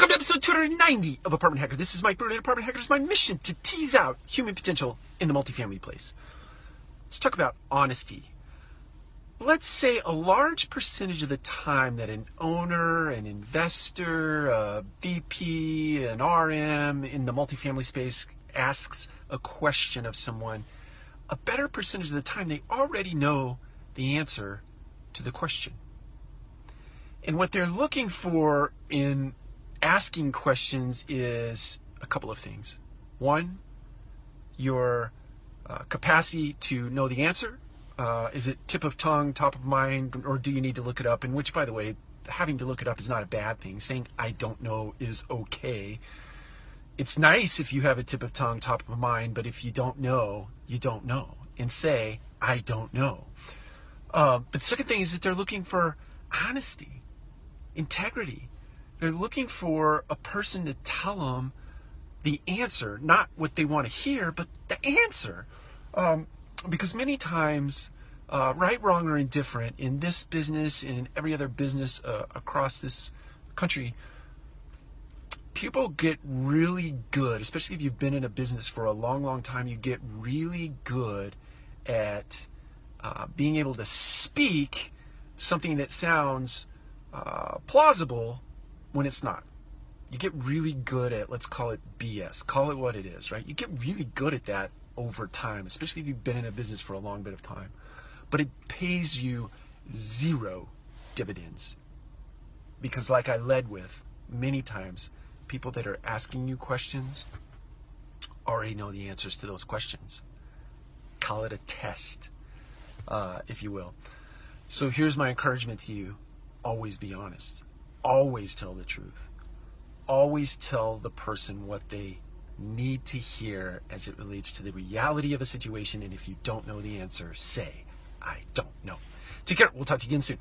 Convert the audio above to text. Welcome to episode 290 of Apartment Hacker. This is Mike Brunet. Apartment Hacker is my mission to tease out human potential in the multifamily place. Let's talk about honesty. Let's say a large percentage of the time that an owner, an investor, a VP, an RM in the multifamily space asks a question of someone, a better percentage of the time they already know the answer to the question. And what they're looking for in asking questions is a couple of things. One, your capacity to know the answer. Is it tip of tongue, top of mind, or do you need to look it up? And which, by the way, having to look it up is not a bad thing. Saying I don't know is okay. It's nice if you have a tip of tongue, top of mind, but if you don't know, you don't know. And say, I don't know. But the second thing is that they're looking for honesty, integrity. They're looking for a person to tell them the answer, not what they want to hear, but the answer. Because many times, right, wrong, or indifferent in this business and in every other business across this country, people get really good, especially if you've been in a business for a long, long time, you get really good at being able to speak something that sounds plausible when it's not. You get really good at, let's call it BS, call it what it is, right? You get really good at that over time, especially if you've been in a business for a long bit of time. But it pays you zero dividends. Because like I led with, many times, people that are asking you questions already know the answers to those questions. Call it a test, if you will. So here's my encouragement to you. Always be honest. Always tell the truth. Always tell the person what they need to hear as it relates to the reality of a situation. And if you don't know the answer, say, I don't know. Take care. We'll talk to you again soon.